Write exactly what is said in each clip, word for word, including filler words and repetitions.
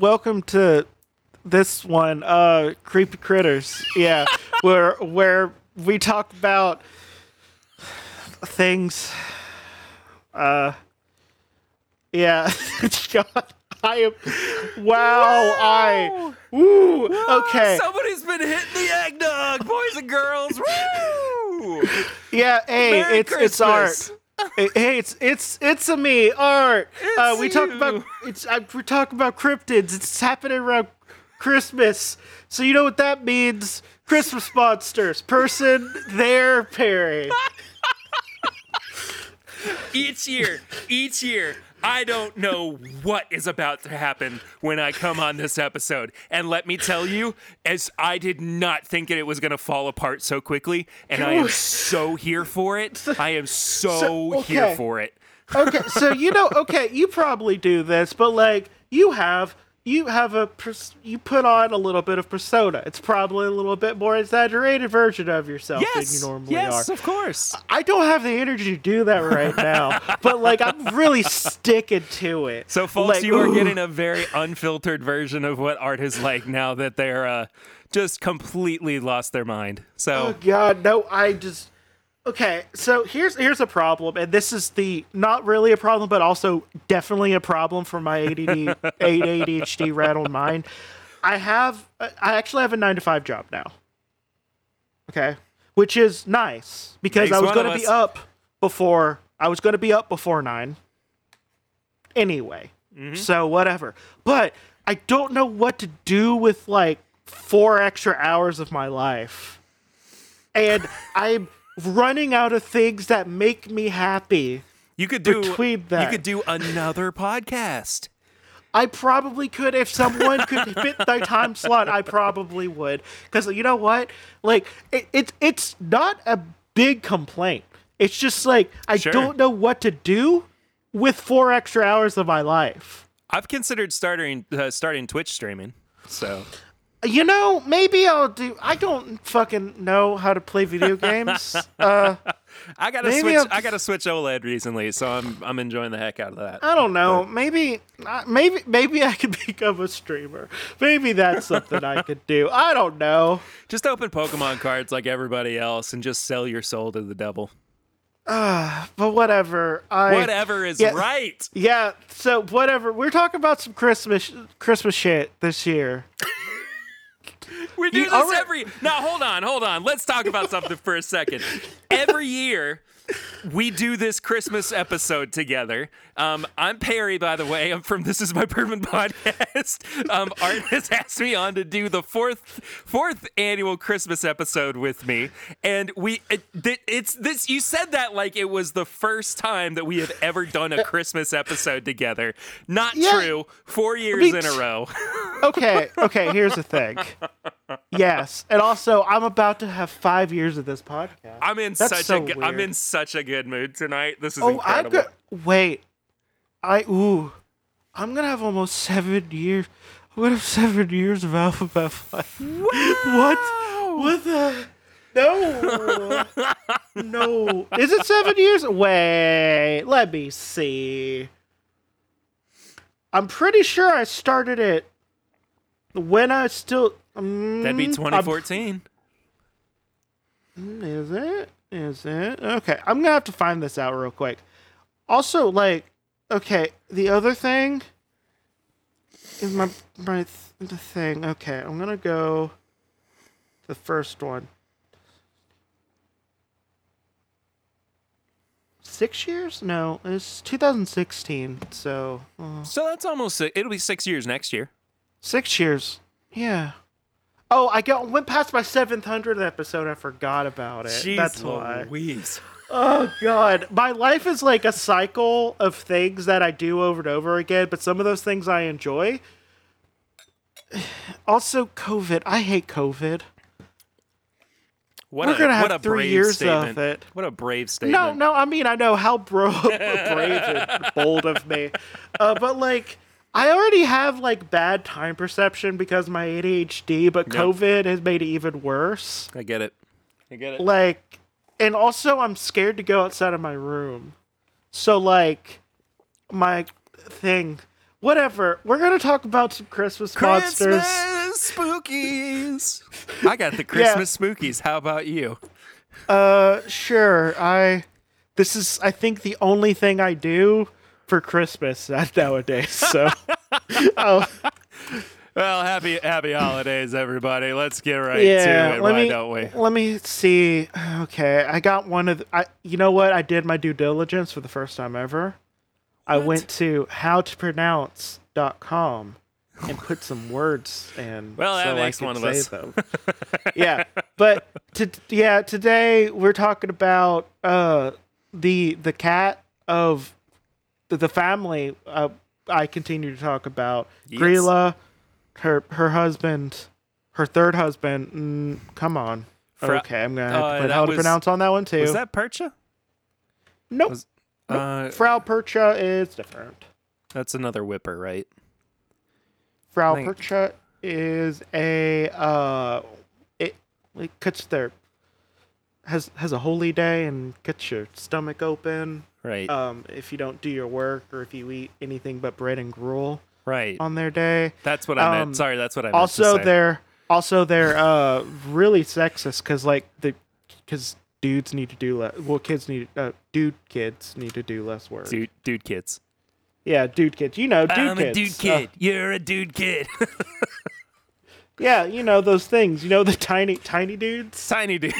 welcome to this one, uh, Creepy Critters. Yeah, where where we talk about things. Uh, yeah. God, I am. Wow, I. Woo. Whoa, okay. Somebody's been hitting the eggnog, boys and girls. Woo. Yeah. Hey, Merry it's Christmas. It's art. Hey, it's it's it's a me art. It's uh, we you. talk about it's uh, we talk about cryptids. It's happening around Christmas, so you know what that means. Christmas monsters, person, their pairing. Each year, each year, I don't know what is about to happen when I come on this episode. And let me tell you, as I did not think that it was going to fall apart so quickly, and I am so here for it. I am so, so okay. here for it. Okay, so you know, okay, you probably do this, but like you have, you have a, pers- you put on a little bit of persona. It's probably a little bit more exaggerated version of yourself yes, than you normally yes, are. Yes, of course. I don't have the energy to do that right now, but like I'm really sticking to it. So folks, like, you ooh. are getting a very unfiltered version of what art is like now that they're uh, just completely lost their mind. So oh God, no, I just, okay, so here's here's a problem, and this is the not really a problem, but also definitely a problem for my A D D, A D H D rattled mind. I have, I actually have a nine to five job now. Okay, which is nice because Makes I was going to be up before I was going to be up before nine. Anyway, mm-hmm. so whatever. But I don't know what to do with like four extra hours of my life, and I'm. running out of things that make me happy. You could do between that. You could do another podcast. I probably could if someone could fit my time slot. I probably would, because you know what? Like it, it, it's not a big complaint. It's just like I sure. don't know what to do with four extra hours of my life. I've considered starting uh, starting Twitch streaming. So. You know, maybe I'll do... I don't fucking know how to play video games. Uh, I got to switch I'll, I got to switch OLED recently, so I'm I'm enjoying the heck out of that. I don't know. But. Maybe maybe, maybe I could become a streamer. Maybe that's something I could do. I don't know. Just open Pokemon cards like everybody else and just sell your soul to the devil. Uh, but whatever. I, whatever is yeah, right. Yeah, so whatever. We're talking about some Christmas Christmas shit this year. We do you this already- every... Now, hold on, hold on. Let's talk about something for a second. Every year, we do this Christmas episode together. Um, I'm Perry, by the way. I'm from This Is My Perm podcast. Um, Art has asked me on to do the fourth fourth annual Christmas episode with me. And we... It, it's this. You said that like it was the first time that we have ever done a Christmas episode together. Not yeah. true. Four years I mean, in a row. Okay, okay, here's the thing. Yes, and also I'm about to have five years of this podcast. I'm in That's such so a good, I'm in such a good mood tonight. This is oh, incredible. I'm go- Wait, I ooh, I'm gonna have almost seven years. I'm gonna have seven years of Alphabet. Wow. What? What the? No, no. Is it seven years? Wait, let me see. I'm pretty sure I started it when I still. Um, That'd be twenty fourteen. I'm, is it? Is it? Okay, I'm gonna have to find this out real quick. Also, like, okay, the other thing is my my th- the thing. Okay, I'm gonna go the first one. Six years? No, it's two thousand sixteen. So. Uh, so that's almost. It'll be six years next year. Six years. Yeah. Oh, I got, went past my seven hundredth episode. I forgot about it. Jeez That's Louise. why. Oh, God. My life is like a cycle of things that I do over and over again, but some of those things I enjoy. Also, COVID. I hate COVID. What We're going to have three years statement. of it. What a brave statement. No, no. I mean, I know how bro- brave and bold of me. Uh, but, like... I already have, like, bad time perception because of my A D H D, but nope. COVID has made it even worse. I get it. I get it. Like, and also I'm scared to go outside of my room. So, like, my thing Whatever. We're going to talk about some Christmas, Christmas monsters. Christmas spookies. I got the Christmas yeah. spookies. How about you? Uh, sure. I. This is, I think, the only thing I do for Christmas nowadays. So, oh. Well, happy happy holidays, everybody. Let's get right yeah, to it. Why me, don't we? Let me see. Okay, I got one of. The, I you know what? I did my due diligence for the first time ever. What? I went to how to pronounce dot com and put some words in. Well, that so makes I one of us. Them. yeah, but to, yeah, today we're talking about uh the the cat of the, the family. Uh, I continue to talk about yes. Grýla. Her her husband, her third husband. Mm, come on. Fra- okay, I'm gonna have uh, to put how was, to pronounce on that one too. Was that Perchta? Nope. Was, nope. Uh, Frau Perchta is different. That's another whipper, right? Frau think... Perchta is a uh, it, it cuts their has has a holy day and cuts your stomach open. Right. Um, if you don't do your work or if you eat anything but bread and gruel. Right. On their day. That's what I meant. Um, Sorry, that's what I meant. Also, to say. they're also they're uh, really sexist because like the because dudes need to do less. Well, kids need uh, dude kids need to do less work. Dude, dude kids. Yeah, dude kids. You know, dude I'm kids. I'm a dude kid. Uh, You're a dude kid. yeah, you know those things. You know the tiny tiny dudes. Tiny dudes.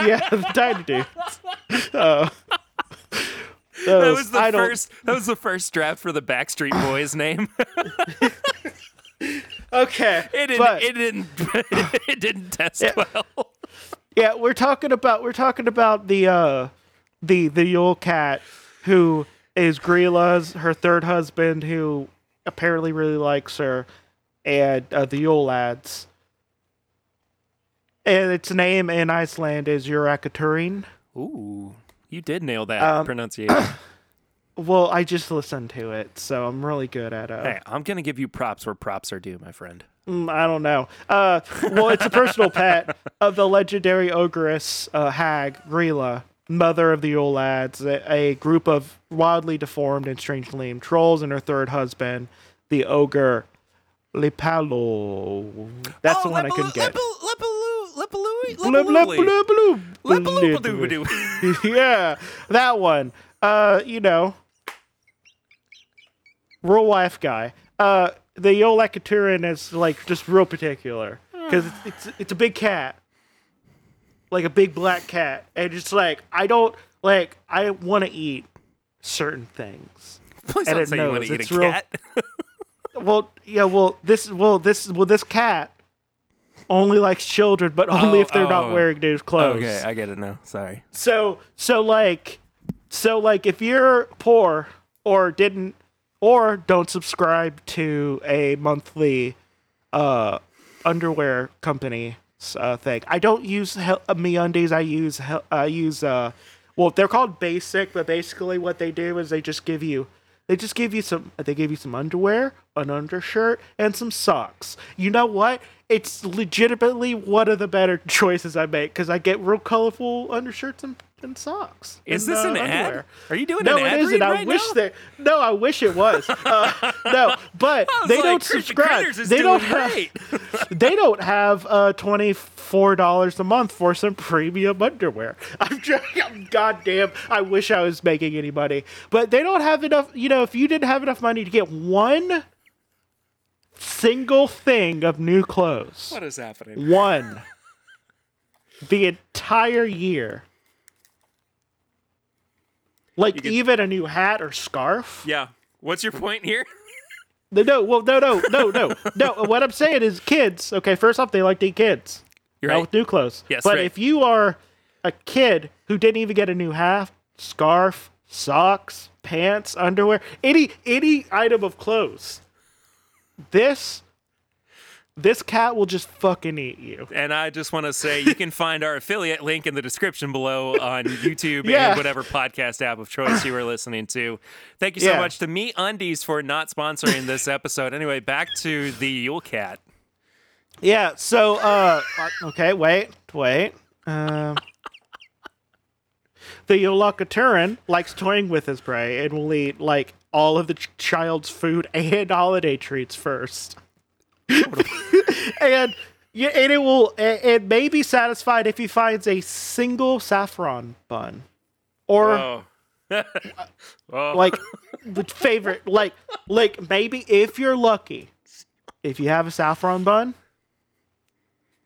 yeah, the tiny dudes. Oh. Uh, Those, that was the I first. Don't... That was the first draft for the Backstreet Boys name. okay, it didn't. But, it didn't. It didn't test yeah, well. yeah, we're talking about we're talking about the uh, the the Yule Cat, who is Grýla's her third husband, who apparently really likes her, and uh, the Yule lads. And its name in Iceland is Jólakötturinn. Ooh. You did nail that um, pronunciation. Well, I just listened to it, so I'm really good at it. Uh, hey, I'm going to give you props where props are due, my friend. Mm, I don't know. Uh, well, it's a personal pet of the legendary ogress uh, hag, Grýla, mother of the Yule lads, a, a group of wildly deformed and strangely named trolls, and her third husband, the ogre, Lepalo. That's oh, the one Lepalo, I couldn't get. Lepalo, Lepalo, Lepalo, yeah, that one. Uh, you know, real life guy. Uh, the Jólakötturinn is like just real particular because it's, it's it's a big cat, like a big black cat, and it's like I don't like I want to eat certain things. Please and don't it say knows. You want to eat a real, cat. Well, yeah. Well, this. Well, this. Well, this cat only likes children, but only oh, if they're oh. not wearing new clothes. Okay, I get it now. Sorry. So, so like, so like, if you're poor or didn't or don't subscribe to a monthly uh, underwear company uh, thing, I don't use he- uh, MeUndies. I use he- I use uh, well, they're called Basic, but basically what they do is they just give you. They just give you some. They gave you some underwear, an undershirt, and some socks. You know what? It's legitimately one of the better choices I make because I get real colorful undershirts and, and socks. Is and, this uh, an underwear. Ad? Are you doing no, an ad? No, it isn't. Read I right wish that. No, I wish it was. Uh, no, but they like, don't subscribe. They don't have. They don't have uh, twenty-four dollars a month for some premium underwear. I'm just, I'm goddamn. I wish I was making any money, but they don't have enough. You know, if you didn't have enough money to get one single thing of new clothes. What is happening? One. The entire year. Like could... even a new hat or scarf. Yeah. What's your point here? No, no, well, no, no, no, no, no. What I'm saying is kids. Okay, first off, they like to eat kids. You're right. With new clothes. Yes, but right. If you are a kid who didn't even get a new hat, scarf, socks, pants, underwear, any any item of clothes. This this cat will just fucking eat you. And I just want to say you can find our affiliate link in the description below on YouTube yeah. and whatever podcast app of choice you are listening to. Thank you so yeah. much to MeUndies for not sponsoring this episode. Anyway, back to the Yule Cat. Yeah, so, uh, okay, wait, wait. Um... Uh, The Jólakötturinn likes toying with his prey and will eat, like, all of the ch- child's food and holiday treats first. and, yeah, and it will, it, it may be satisfied if he finds a single saffron bun. Or... Oh. Oh. Like the favorite, like, like maybe if you're lucky, if you have a saffron bun,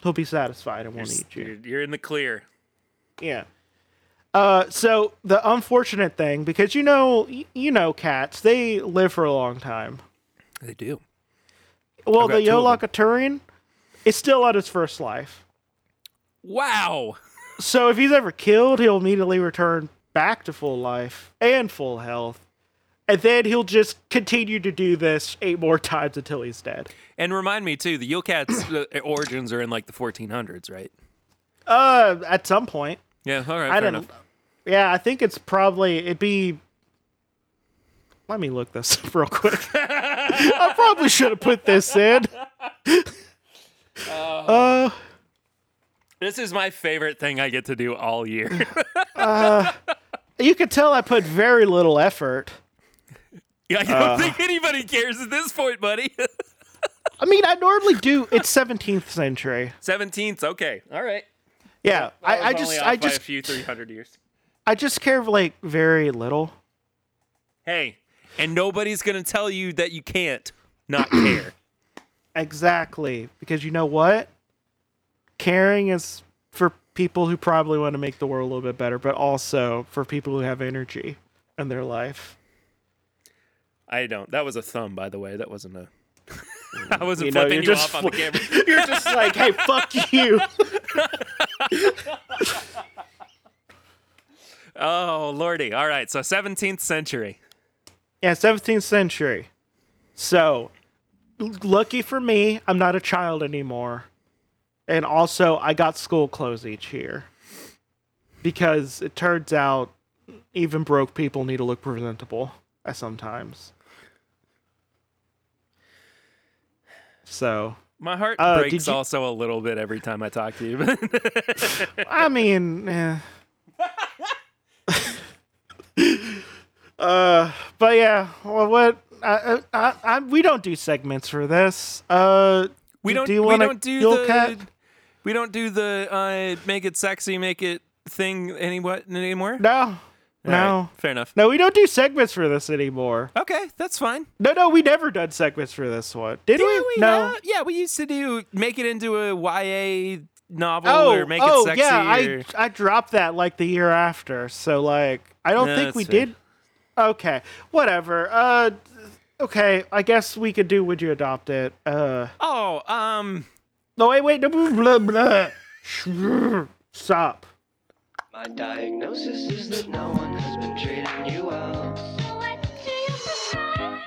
he'll be satisfied and won't you're, eat you. You're in the clear. Yeah. Uh, so the unfortunate thing, because you know, you know, cats, they live for a long time. They do. Well, the Jólakötturinn is still on his first life. Wow. So if he's ever killed, he'll immediately return back to full life and full health, and then he'll just continue to do this eight more times until he's dead. And remind me too, the Jólakötturinn origins are in like the fourteen hundreds, right? Uh, at some point. Yeah, all right. I fair enough. Yeah, I think it's probably it'd be. Let me look this up real quick. I probably should have put this in. Uh, uh, this is my favorite thing I get to do all year. uh. You can tell I put very little effort. Yeah, I don't uh, think anybody cares at this point, buddy. I mean, I normally do. It's seventeenth century. seventeenth, okay, all right. Yeah, well, I, I just, I just, a few three hundred years. I just care like very little. Hey, and nobody's gonna tell you that you can't not care. Exactly, because you know what? Caring is for people who probably want to make the world a little bit better, but also for people who have energy in their life. I don't. That was a thumb, by the way. That wasn't a... I wasn't you know, flipping you off fl- on the camera. You're just like, hey, fuck you. Oh, lordy. All right, so seventeenth century. Yeah, seventeenth century. So, lucky for me, I'm not a child anymore. And also, I got school clothes each year. Because it turns out, even broke people need to look presentable sometimes. So. My heart uh, breaks you... also a little bit every time I talk to you. I mean, eh. uh, But yeah, well, what I, I, I, we don't do segments for this. Uh, we don't do, you we don't do the... Cat? We don't do the uh, make it sexy, make it thing any what, anymore? No. All no. Right, fair enough. No, we don't do segments for this anymore. Okay, that's fine. No, no, we never done segments for this one. Did, Did we? we? No. Not? Yeah, we used to do make it into a Y A novel oh, or make oh, it sexy. Oh, yeah, or... I, I dropped that like the year after. So, like, I don't no, think we fair. did. Okay, whatever. Uh, okay, I guess we could do Would You Adopt It? Uh, oh, um... No, wait, wait, no, blah, blah, blah. Stop. My diagnosis is that no one has been treating you well.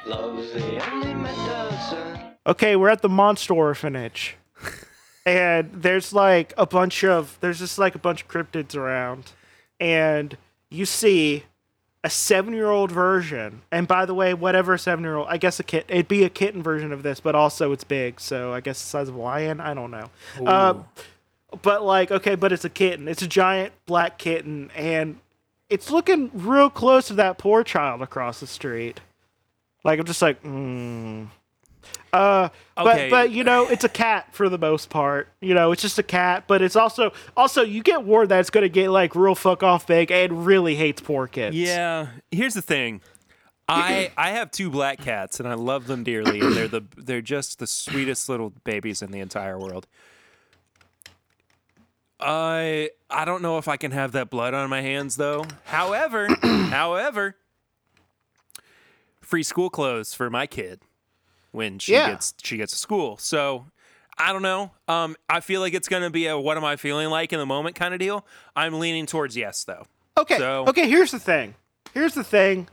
Love's the only medicine. Okay, we're at the monster orphanage. And there's like a bunch of, there's just like a bunch of cryptids around. And you see a seven-year-old version. And by the way, whatever seven-year-old, I guess a kit, it'd be a kitten version of this, but also it's big. So I guess the size of a lion, I don't know. Uh, but like, okay, but it's a kitten. It's a giant black kitten. And it's looking real close to that poor child across the street. Like, I'm just like, hmm. Uh, okay. but, but, you know, it's a cat for the most part. You know, it's just a cat, but it's also, also you get word that it's going to get like real fuck off big and really hates poor kids. Yeah. Here's the thing. I, I have two black cats and I love them dearly. And they're the, they're just the sweetest little babies in the entire world. I, I don't know if I can have that blood on my hands though. However, however, free school clothes for my kid. When she yeah. gets she gets to school, so I don't know. Um, I feel like it's gonna be a what am I feeling like in the moment kind of deal. I'm leaning towards yes, though. Okay. So, okay. Here's the thing. Here's the thing.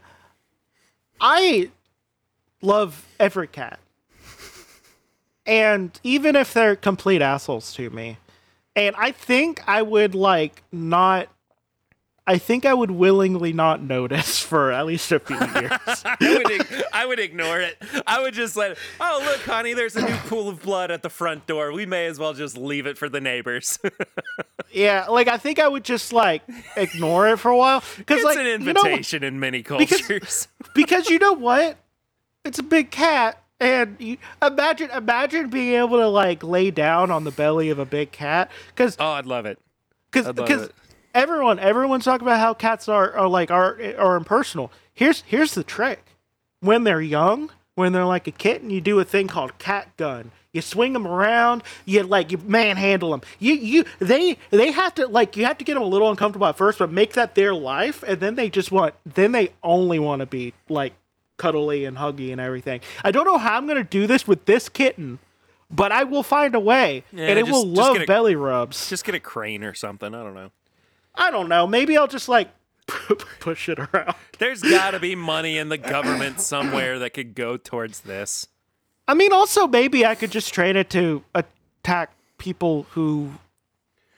I love every cat, and even if they're complete assholes to me, and I think I would like not. I think I would willingly not notice for at least a few years. I, would ig- I would ignore it. I would just let, oh, look, honey, there's a new pool of blood at the front door. We may as well just leave it for the neighbors. Yeah, like, I think I would just, like, ignore it for a while. It's like, an invitation, you know, in many cultures. Because, because you know what? It's a big cat. And you, imagine imagine being able to, like, lay down on the belly of a big cat. Cause, oh, I'd love it. Because because everyone everyone's talking about how cats are, are like are are impersonal. Here's here's the trick. When they're young, when they're like a kitten, you do a thing called cat gun. You swing them around. You like you manhandle them. You you they they have to like you have to get them a little uncomfortable at first, but make that their life, and then they just want then they only want to be like cuddly and huggy and everything. I don't know how I'm gonna do this with this kitten, but I will find a way, yeah, and it just, will love a, belly rubs. Just get a crane or something. I don't know. I don't know. Maybe I'll just, like, push it around. There's got to be money in the government somewhere that could go towards this. I mean, also, maybe I could just train it to attack people who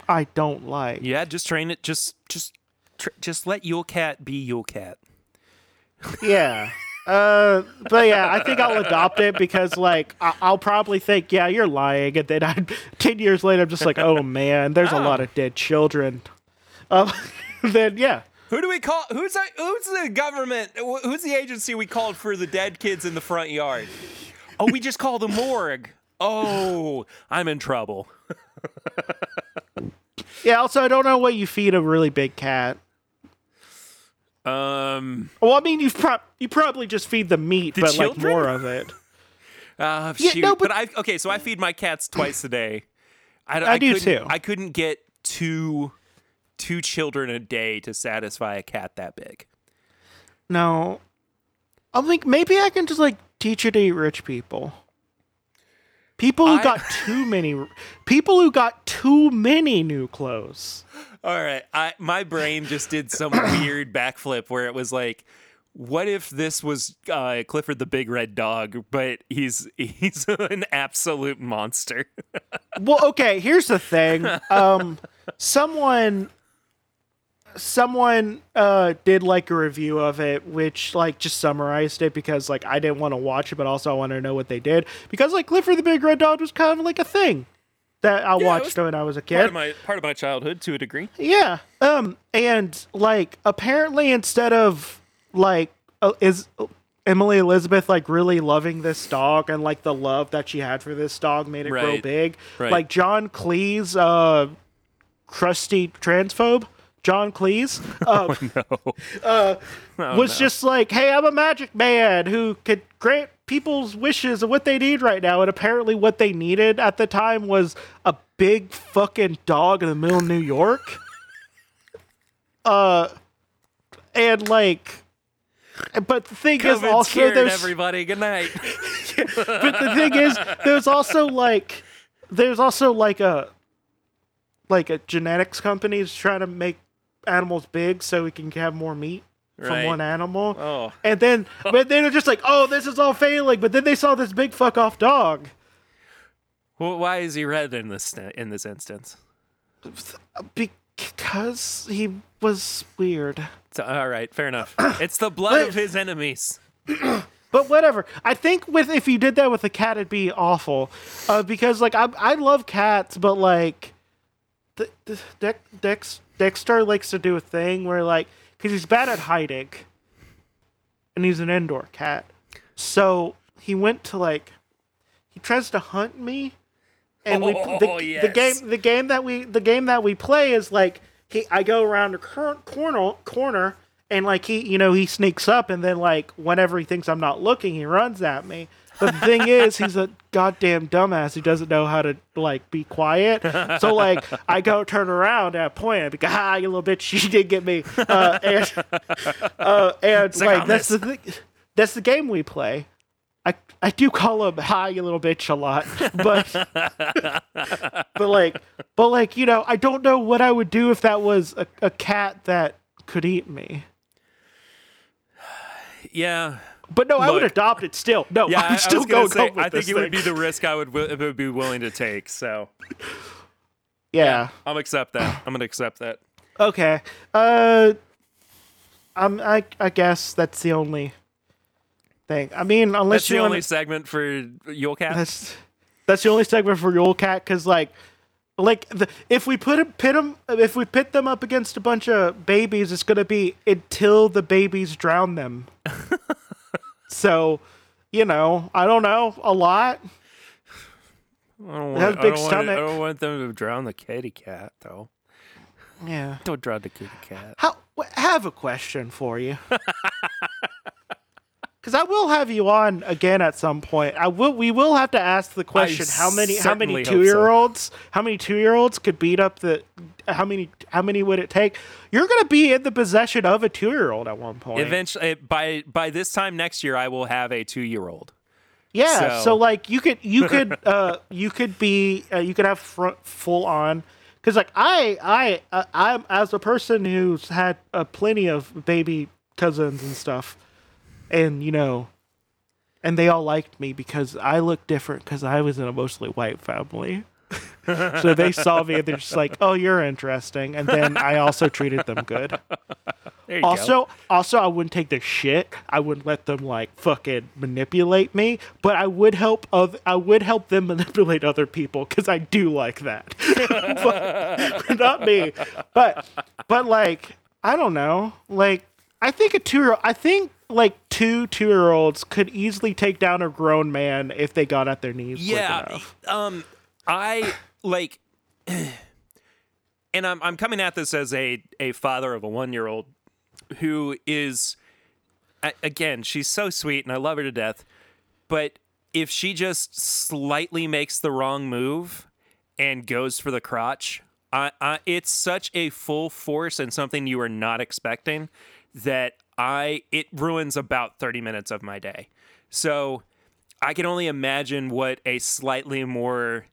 I don't like. Yeah, just train it. Just just, tr- just let your cat be your cat. Yeah. Uh, but yeah, I think I'll adopt it because, like, I- I'll probably think, yeah, you're lying. And then I'd, ten years later, I'm just like, oh, man, there's oh. a lot of dead children. Um, then, yeah. Who do we call? Who's the, who's the government? Who's the agency we called for the dead kids in the front yard? Oh, we just call the morgue. Oh, I'm in trouble. Yeah, also, I don't know what you feed a really big cat. Um. Well, I mean, you prob- you probably just feed the meat, the but children? Like more of it. Uh, shoot. Yeah, no, but, but I okay. So I feed my cats twice a day. I, I, I do too. I couldn't get two two children a day to satisfy a cat that big. No, I think maybe I can just like teach it to eat rich people. People who I... got too many. People who got too many new clothes. All right, I, my brain just did some weird backflip where it was like, what if this was uh, Clifford the Big Red Dog, but he's he's an absolute monster? Well, okay, here's the thing. Um, someone someone uh, did like a review of it, which like just summarized it because like I didn't want to watch it, but also I wanted to know what they did because like Clifford the Big Red Dog was kind of like a thing that I yeah, watched when I was a kid. Part of my part of my childhood, to a degree. Yeah. Um. And like, apparently, instead of like, uh, is Emily Elizabeth like really loving this dog, and like the love that she had for this dog made it right. grow big. Right. Like John Cleese, uh, crusty transphobe John Cleese, uh, oh, no. uh oh, was no. just like, hey, I'm a magic man who could grant people's wishes of what they need right now, and apparently what they needed at the time was a big fucking dog in the middle of New York. uh and like but the thing COVID is also there's everybody good night. But the thing is there's also like there's also like a like a genetics company is trying to make animals big so we can have more meat. From right. one animal, oh. and then but then they're just like, oh, this is all failing. But then they saw this big fuck off dog. Well, why is he red in this in this instance? Because he was weird. So, all right, fair enough. It's the blood but, of his enemies. But whatever. I think with if you did that with a cat, it'd be awful. Uh, because like I I love cats, but like, the, the Dex, Dex Dexter likes to do a thing where like. Because he's bad at hiding, and he's an indoor cat. So he went to like, he tries to hunt me, and oh, we the, yes. the game the game that we the game that we play is like he I go around a corner corner and like he you know he sneaks up and then like whenever he thinks I'm not looking he runs at me. But the thing is, he's a goddamn dumbass who doesn't know how to, like, be quiet. So, like, I go turn around and I point and I'd be like, ah, you little bitch, you did get me. Uh, and, uh, and like, that's the thing. That's the game we play. I, I do call him, hi, you little bitch, a lot. But, but, like, but like, you know, I don't know what I would do if that was a, a cat that could eat me. Yeah. But no, Look, I would adopt it still. No, yeah, I would still go say, with I think it thing. Would be the risk I would, w- would be willing to take. So, yeah. yeah, I'll accept that. I'm going to accept that. Okay. Uh, I'm, I I guess that's the only thing. I mean, unless that's you the only wanna... segment for Yolcat. That's that's the only segment for Yolcat because like like the, if we put a, pit them if we pit them up against a bunch of babies, it's gonna be until the babies drown them. So, you know, I don't know a lot. I don't want, it has a big I don't stomach. Want, I don't want them to drown the kitty cat, though. Yeah. Don't drown the kitty cat. How, I have a question for you. Because I will have you on again at some point. I will. We will have to ask the question: I how many, how many two-year-olds, so. how many two-year-olds could beat up the? How many? How many would it take? You're going to be in the possession of a two-year-old at one point. Eventually, by by this time next year, I will have a two-year-old. Yeah. So, so like, you could, you could, uh, you could be, uh, you could have front, full on. Because like I, I, uh, I'm as a person who's had uh, plenty of baby cousins and stuff, and you know, and they all liked me because I looked different because I was in a mostly white family, so they saw me and they're just like, "Oh, you're interesting." And then I also treated them good. There you also, go. also, I wouldn't take their shit. I wouldn't let them like fucking manipulate me, but I would help. Of, I would help them manipulate other people because I do like that. But, not me, but but like I don't know. Like I think a two. I think like two two-year-olds could easily take down a grown man if they got at their knees. Yeah. Quick enough. Um. I like, and I'm I'm coming at this as a a father of a one-year-old. Who is, again, she's so sweet and I love her to death, but if she just slightly makes the wrong move and goes for the crotch, I, I, it's such a full force and something you are not expecting that I it ruins about thirty minutes of my day. So I can only imagine what a slightly more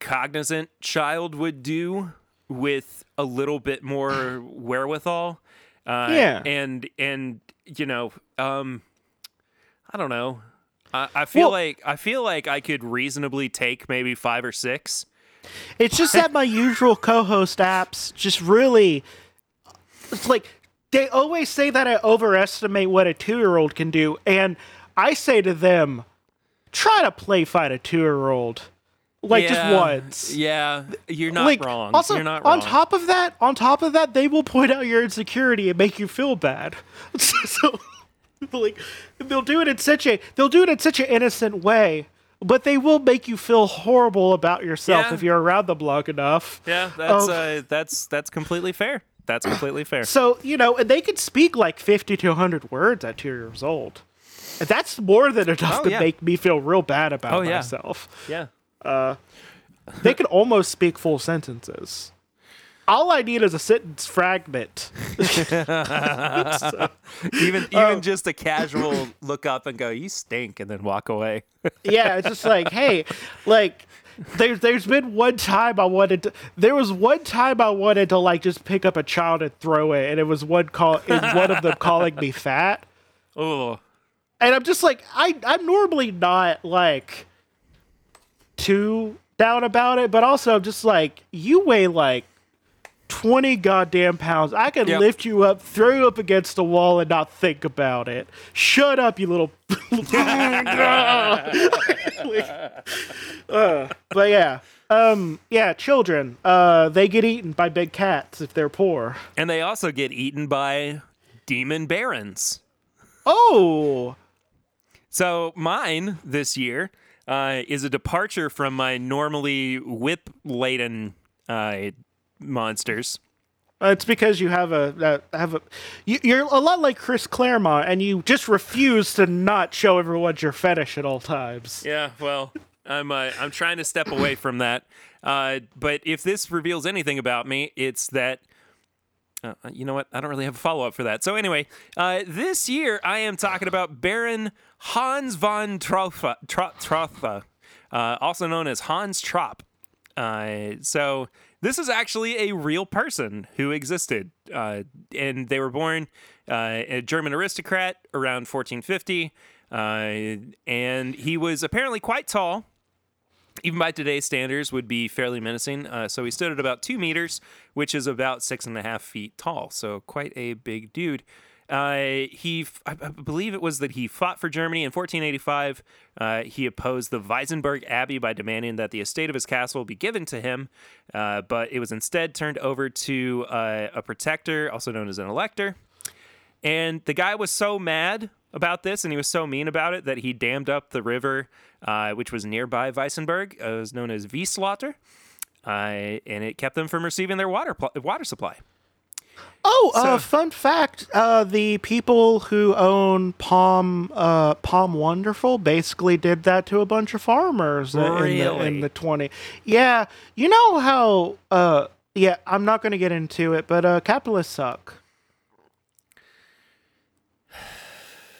cognizant child would do with a little bit more wherewithal. Uh, yeah, and and you know, um, I don't know. I, I feel well, like I feel like I could reasonably take maybe five or six. It's just that my usual co-host apps just really, it's like they always say that I overestimate what a two-year-old can do, and I say to them, try to play fight a two-year-old. Like, yeah, just once. Yeah, you're not like, wrong. Also, you're not wrong. on top of that, on top of that, they will point out your insecurity and make you feel bad. So, like, they'll do it in such a they'll do it in such an innocent way, but they will make you feel horrible about yourself yeah. if you're around them long enough. Yeah, that's um, uh, that's that's completely fair. That's completely fair. So you know, and they can speak like fifty to a hundred words at two years old. That's more than enough oh, to yeah. make me feel real bad about oh, yeah. myself. Yeah. Uh, they could almost speak full sentences. All I need is a sentence fragment. so, even even um, just a casual look up and go, "You stink," and then walk away. Yeah, it's just like, hey, like there's there's been one time I wanted to, there was one time I wanted to like just pick up a child and throw it, and it was one call, it was one of them calling me fat. Oh, and I'm just like, I I'm normally not like. too down about it, but also just like you weigh like twenty goddamn pounds. I could yep. lift you up, throw you up against the wall, and not think about it. Shut up, you little. like, uh, but yeah, um, yeah, children, uh, they get eaten by big cats if they're poor, and they also get eaten by demon barons. Oh, so mine this year. Uh, is a departure from my normally whip-laden uh, monsters. Uh, it's because you have a uh, have a you, you're a lot like Chris Claremont, and you just refuse to not show everyone your fetish at all times. Yeah, well, I'm uh, I'm trying to step away from that. Uh, but if this reveals anything about me, it's that. Uh, you know what? I don't really have a follow-up for that. So anyway, uh, this year I am talking about Baron Hans von Trotha, Trotha uh, also known as Hans Trapp. Uh, so this is actually a real person who existed, uh, and they were born uh, a German aristocrat around fourteen fifty, uh, and he was apparently quite tall even by today's standards, would be fairly menacing. Uh, so he stood at about two meters, which is about six and a half feet tall. So quite a big dude. Uh, he, I believe it was that he fought for Germany in fourteen eighty-five. Uh, he opposed the Weissenberg Abbey by demanding that the estate of his castle be given to him, uh, but it was instead turned over to uh, a protector, also known as an elector. And the guy was so mad about this, and he was so mean about it, that he dammed up the river, uh, which was nearby Weissenberg. Uh, it was known as Wieslauter, uh, and it kept them from receiving their water pl- water supply. Oh, so, uh, fun fact, uh, the people who own Palm uh, Palm Wonderful basically did that to a bunch of farmers really? in the, in the twenties. Yeah, you know how, uh, yeah, I'm not going to get into it, but uh, capitalists suck.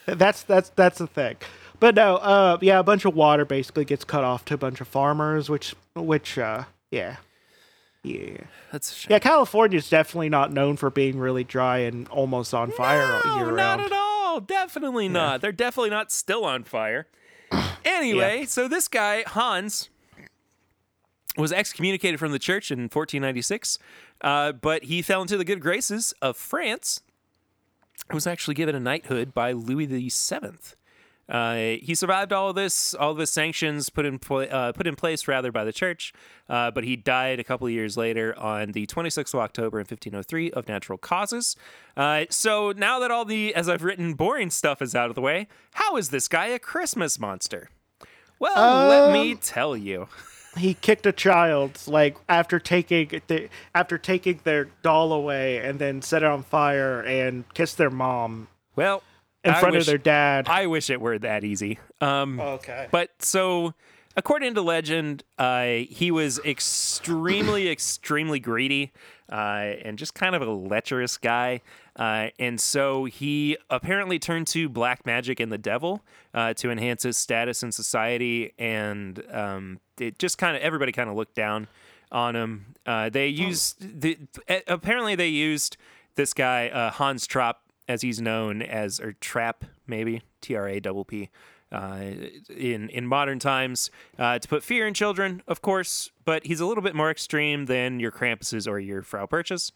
That's that's that's the thing. But no, uh, yeah, a bunch of water basically gets cut off to a bunch of farmers, which, which uh, yeah. Yeah, that's a shame. Yeah, California's definitely not known for being really dry and almost on fire no, year round. Not at all. Definitely yeah. not. They're definitely not still on fire. Anyway, yeah. so this guy, Hans, was excommunicated from the church in fourteen ninety-six, uh, but he fell into the good graces of France. He was actually given a knighthood by Louis the Seventh. Uh, he survived all of this, all of the sanctions put in pl- uh, put in place rather by the church, uh, but he died a couple of years later on the twenty-sixth of October in fifteen oh three of natural causes. Uh, so now that all the, as I've written, boring stuff is out of the way, how is this guy a Christmas monster? Well, um, let me tell you. He kicked a child, like, after taking the, after taking their doll away and then set it on fire and kissed their mom. Well... In front wish, of their dad. I wish it were that easy. Um, okay. But so, according to legend, uh, he was extremely, extremely greedy uh, and just kind of a lecherous guy. Uh, and so he apparently turned to black magic and the devil uh, to enhance his status in society. And um, it just kind of, everybody kind of looked down on him. Uh, they used, oh. the, apparently they used this guy, uh, Hans Trapp, as he's known as, or Trap, maybe, T R A P P, uh, in, in modern times, uh, to put fear in children, of course, but he's a little bit more extreme than your Krampuses or your Frau Perchtas.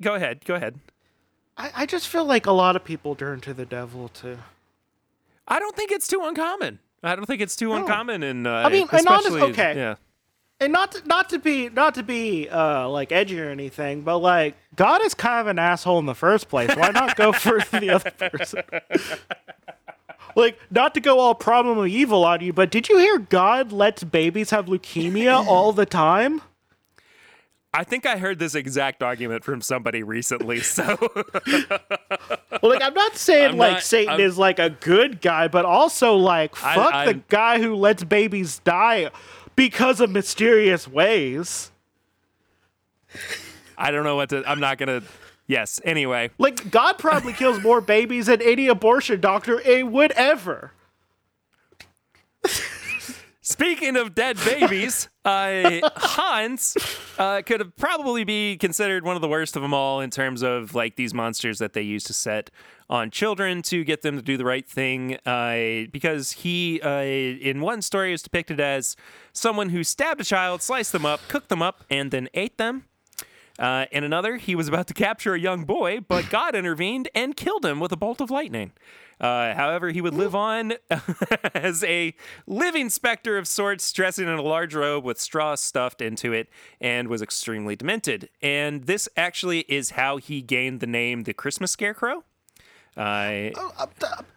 Go ahead, go ahead. I, I just feel like a lot of people turn to the devil, too. I don't think it's too uncommon. I don't think it's too no. uncommon. In, uh, I mean, and honestly, okay. Yeah. And not to, not to be not to be uh, like edgy or anything, but like God is kind of an asshole in the first place. Why not go for the other person? Like, not to go all problem of evil on you, but did you hear God lets babies have leukemia all the time? I think I heard this exact argument from somebody recently. So, well, like, I'm not saying I'm like not, Satan I'm, is like a good guy, but also like fuck I, the guy who lets babies die. Because of mysterious ways. I don't know what to... I'm not going to... Yes, anyway. Like, God probably kills more babies than any abortion doctor it would ever. Speaking of dead babies, uh, Hans uh, could have probably be considered one of the worst of them all in terms of, like, these monsters that they used to set on children to get them to do the right thing, uh, because he, uh, in one story, is depicted as someone who stabbed a child, sliced them up, cooked them up, and then ate them. Uh, in another, he was about to capture a young boy, but God intervened and killed him with a bolt of lightning. Uh, however, he would live on as a living specter of sorts, dressing in a large robe with straw stuffed into it, and was extremely demented. And this actually is how he gained the name the Christmas Scarecrow. Uh, oh,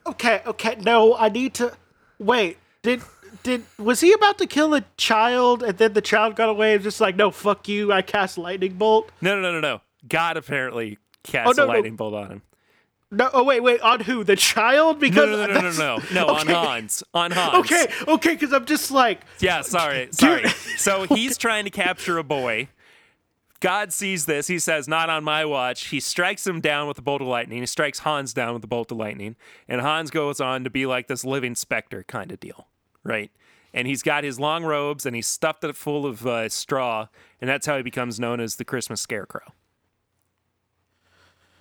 okay, okay, no, I need to... Wait, did did was he about to kill a child, and then the child got away and just like, no, fuck you, I cast lightning bolt? No, no, no, no, no. God apparently cast oh, no, a lightning no. bolt on him. No, oh wait, wait, on who? The child? Because no, no, no, no, no, no, no okay. on Hans, on Hans. Okay, okay, because I'm just like, yeah, sorry, sorry. Dude. So he's trying to capture a boy. God sees this. He says, "Not on my watch." He strikes him down with a bolt of lightning. He strikes Hans down with a bolt of lightning, and Hans goes on to be like this living specter kind of deal, right? And he's got his long robes, and he's stuffed it full of uh, straw, and that's how he becomes known as the Christmas Scarecrow.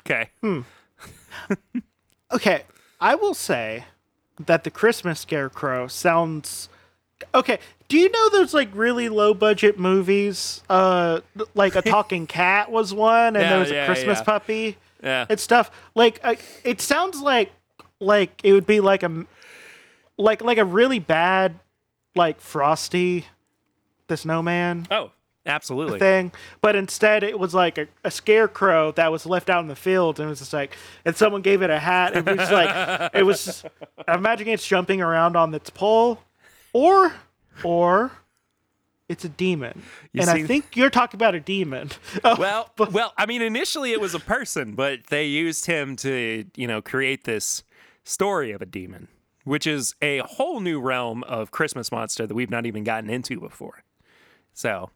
Okay. Hmm. Okay, I will say that the Christmas Scarecrow sounds... Okay, do you know those, like, really low-budget movies? Uh, like, a talking cat was one, and yeah, there was a yeah, Christmas yeah. puppy yeah. and stuff. Like, uh, it sounds like like it would be like a like like a really bad, like, Frosty the Snowman. Oh, absolutely. Thing, but instead it was like a, a scarecrow that was left out in the field, and it was just like, and someone gave it a hat, and it was like, it was. Just, I'm imagining it's jumping around on its pole. Or, or, it's a demon, you and see, I think you're talking about a demon. Oh, well, but, well, I mean, initially it was a person, but they used him to, you know, create this story of a demon, which is a whole new realm of Christmas monster that we've not even gotten into before. So,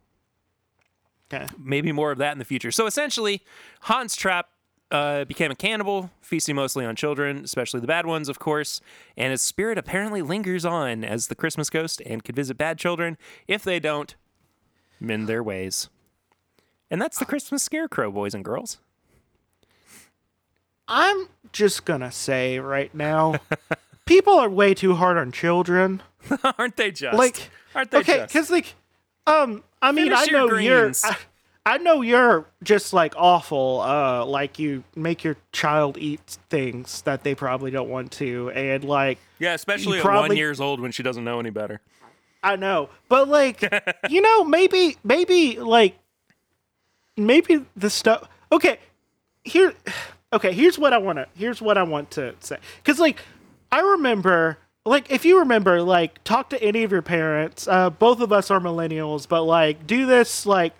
okay. Maybe more of that in the future. So essentially, Hans Trapp Uh, became a cannibal, feasting mostly on children, especially the bad ones, of course, and his spirit apparently lingers on as the Christmas ghost and could visit bad children if they don't mend their ways. And that's the Christmas Scarecrow, boys and girls. I'm just gonna say right now, people are way too hard on children. Aren't they just? Like, Aren't they okay, just? Because, like, um, I mean, Finish I your know greens. you're... I, I know you're just, like, awful, uh, like, you make your child eat things that they probably don't want to, and, like... Yeah, especially at probably, one years old when she doesn't know any better. I know, but, like, you know, maybe, maybe, like, maybe the stuff... Okay, here... Okay, here's what I want to... Here's what I want to say. Because, like, I remember... Like, if you remember, like, talk to any of your parents. Uh, both of us are millennials, but, like, do this, like...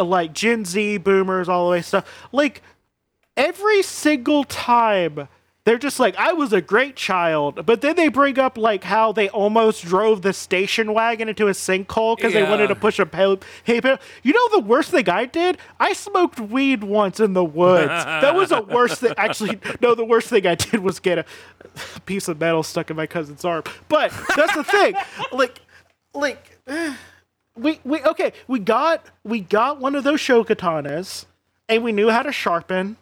like Gen Z boomers all the way stuff, like every single time they're just like, I was a great child, but then they bring up like how they almost drove the station wagon into a sinkhole because yeah. they wanted to push a pale hey pale. You know the worst thing I did? I smoked weed once in the woods. That was the worst thing. Actually, no, the worst thing I did was get a piece of metal stuck in my cousin's arm. But that's the thing. Like, like. We we okay. We got we got one of those shokatanas, and we knew how to sharpen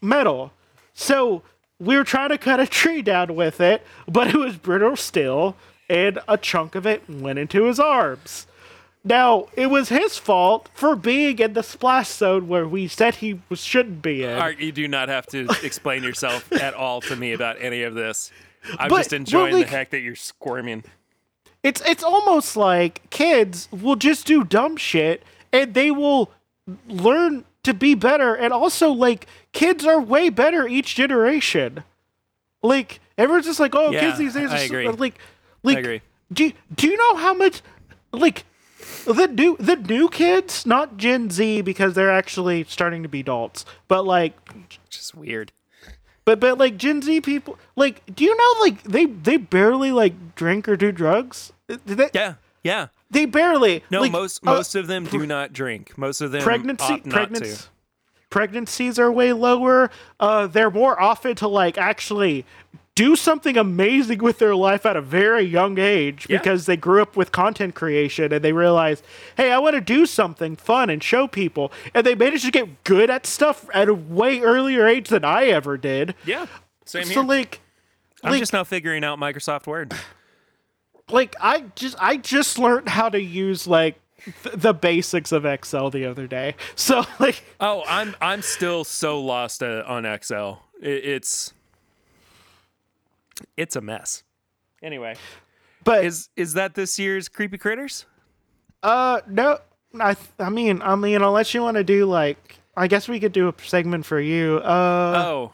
metal. So we were trying to cut a tree down with it, but it was brittle still, and a chunk of it went into his arms. Now it was his fault for being in the splash zone where we said he was, shouldn't be in. Art, you do not have to explain yourself at all to me about any of this. I'm but, just enjoying well, like, the heck that you're squirming. It's it's almost like kids will just do dumb shit and they will learn to be better. And also, like, kids are way better each generation. Like, everyone's just like, oh, yeah, kids these days are I agree. So, like, like I agree. do do you know how much like the new the new kids, not Gen Z, because they're actually starting to be adults, but like just weird. But but like Gen Z people, like, do you know, like, they, they barely like drink or do drugs? They, yeah, yeah. They barely. No, like, most most uh, of them do not drink. Most of them pregnancy opt not pregnancy to. Pregnancies are way lower. Uh, they're more often to like actually do something amazing with their life at a very young age yeah. because they grew up with content creation and they realized, hey, I want to do something fun and show people. And they managed to get good at stuff at a way earlier age than I ever did. Yeah, same so here. So, like... I'm like, just now figuring out Microsoft Word. Like, I just I just learned how to use, like, th- the basics of Excel the other day. So, like... Oh, I'm, I'm still so lost uh, on Excel. It, it's... It's a mess. Anyway, but is is that this year's Creepy Critters? Uh, no. I I mean I mean unless you want to do like I guess we could do a segment for you. Uh,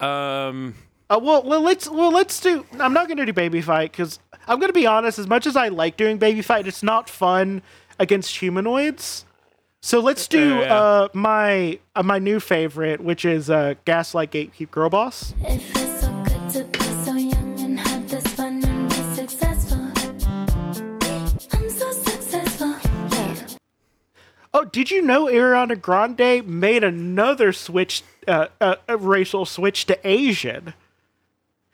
oh, um. Uh, well, well, let's well let's do. I'm not gonna do Baby Fight because I'm gonna be honest. As much as I like doing Baby Fight, it's not fun against humanoids. So let's do uh, yeah. uh my uh, my new favorite, which is uh Gaslight Gatekeep Girl Boss. Oh, did you know Ariana Grande made another switch, uh, uh, a racial switch to Asian?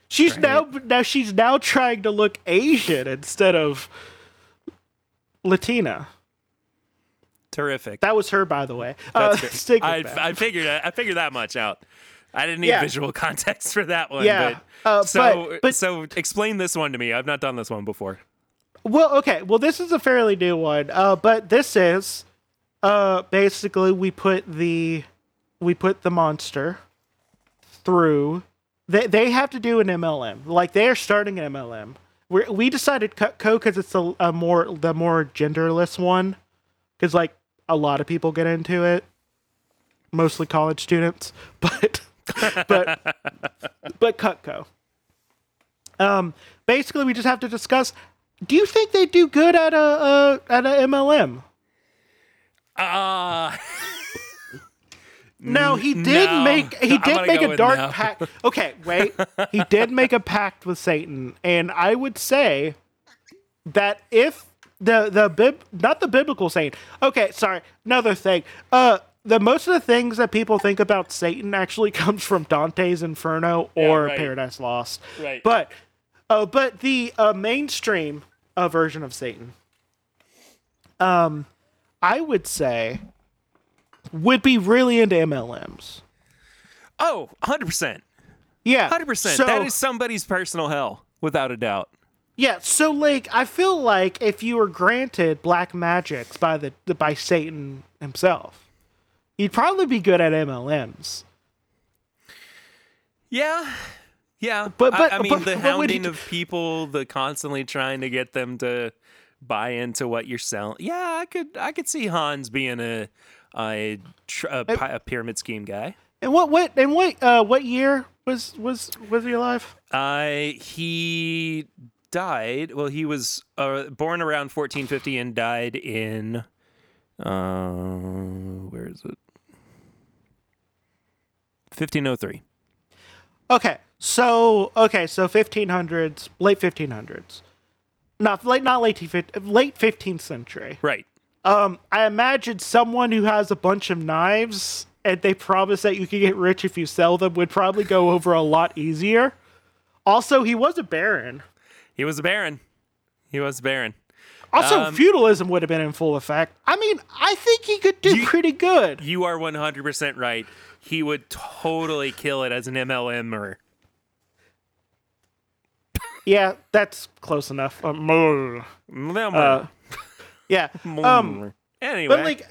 She's right. now now she's now trying to look Asian instead of Latina. Terrific. That was her, by the way. Uh, I, I figured I figured that much out. I didn't need yeah. visual context for that one. Yeah. But, uh, so, but, but, so explain this one to me. I've not done this one before. Well, okay. Well, this is a fairly new one. Uh, but this is uh, basically we put the we put the monster through. They they have to do an M L M. Like they are starting an M L M. We we decided Cutco because it's a, a more the more genderless one. Because like a lot of people get into it, mostly college students. But but but Cutco. Um, basically, we just have to discuss. Do you think they do good at a uh, at a M L M? Uh No, he did no. make he did make a dark no. pact. Okay, wait. He did make a pact with Satan, and I would say that if the the bib not the biblical Satan. Okay, sorry. Another thing. Uh, the most of the things that people think about Satan actually comes from Dante's Inferno or yeah, right. Paradise Lost. Right. But uh, but the uh, mainstream uh, version of Satan, um, I would say. Would be really into M L Ms. Oh, one hundred percent. Yeah. one hundred percent. So, that is somebody's personal hell, without a doubt. Yeah, so like I feel like if you were granted black magics by the by Satan himself, you'd probably be good at M L Ms. Yeah. Yeah. But but I, I mean but, the but hounding of people, the constantly trying to get them to buy into what you're selling. Yeah, I could I could see Hans being a A, a, a pyramid scheme guy. And what what and what uh, what year was was was he alive? Uh, he died. Well, he was uh, born around fourteen fifty and died in. Uh, where is it? fifteen oh three. Okay, so okay, so fifteen hundreds, late fifteen hundreds, not late, not late, late fifteenth century, right. Um, I imagine someone who has a bunch of knives and they promise that you can get rich if you sell them would probably go over a lot easier. Also, he was a baron. He was a baron. He was a baron. Also, um, feudalism would have been in full effect. I mean, I think he could do you, pretty good. You are one hundred percent right. He would totally kill it as an M L M-er. Yeah, that's close enough. Um, uh, Yeah. Um, anyway, but like,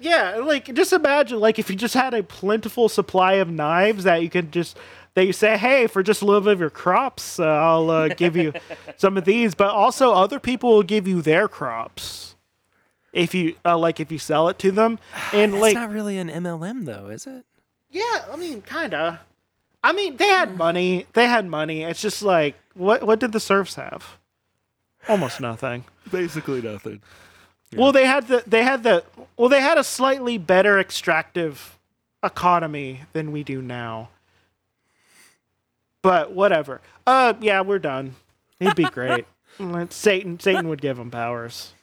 yeah, like just imagine like if you just had a plentiful supply of knives that you could just that you say, hey, for just a little bit of your crops, uh, I'll uh, give you some of these, but also other people will give you their crops if you uh, like if you sell it to them. And it's like, not really an M L M though, is it? Yeah, I mean, kind of. I mean, they had money. They had money. It's just like what what did the serfs have? Almost nothing. Basically nothing. Yeah. Well, they had the they had the well they had a slightly better extractive economy than we do now. But whatever. Uh, yeah, we're done. He'd be great. Satan Satan would give him powers.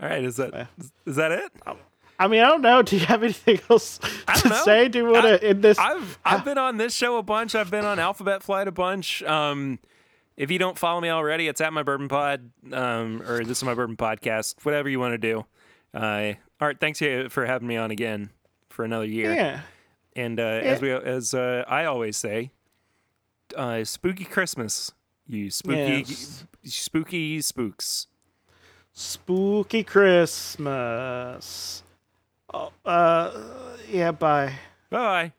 All right, is that is that it? Um, I mean, I don't know. Do you have anything else to say? Do you want to end this? I've I've been on this show a bunch. I've been on Alphabet Flight a bunch. Um, if you don't follow me already, it's at my bourbon pod, um, or this is my bourbon podcast. Whatever you want to do. Uh, Art, thanks for having me on again for another year. Yeah. And uh, yeah. as we as uh, I always say, uh, spooky Christmas, you spooky yes. spooky spooks, spooky Christmas. Uh, yeah, bye. Bye.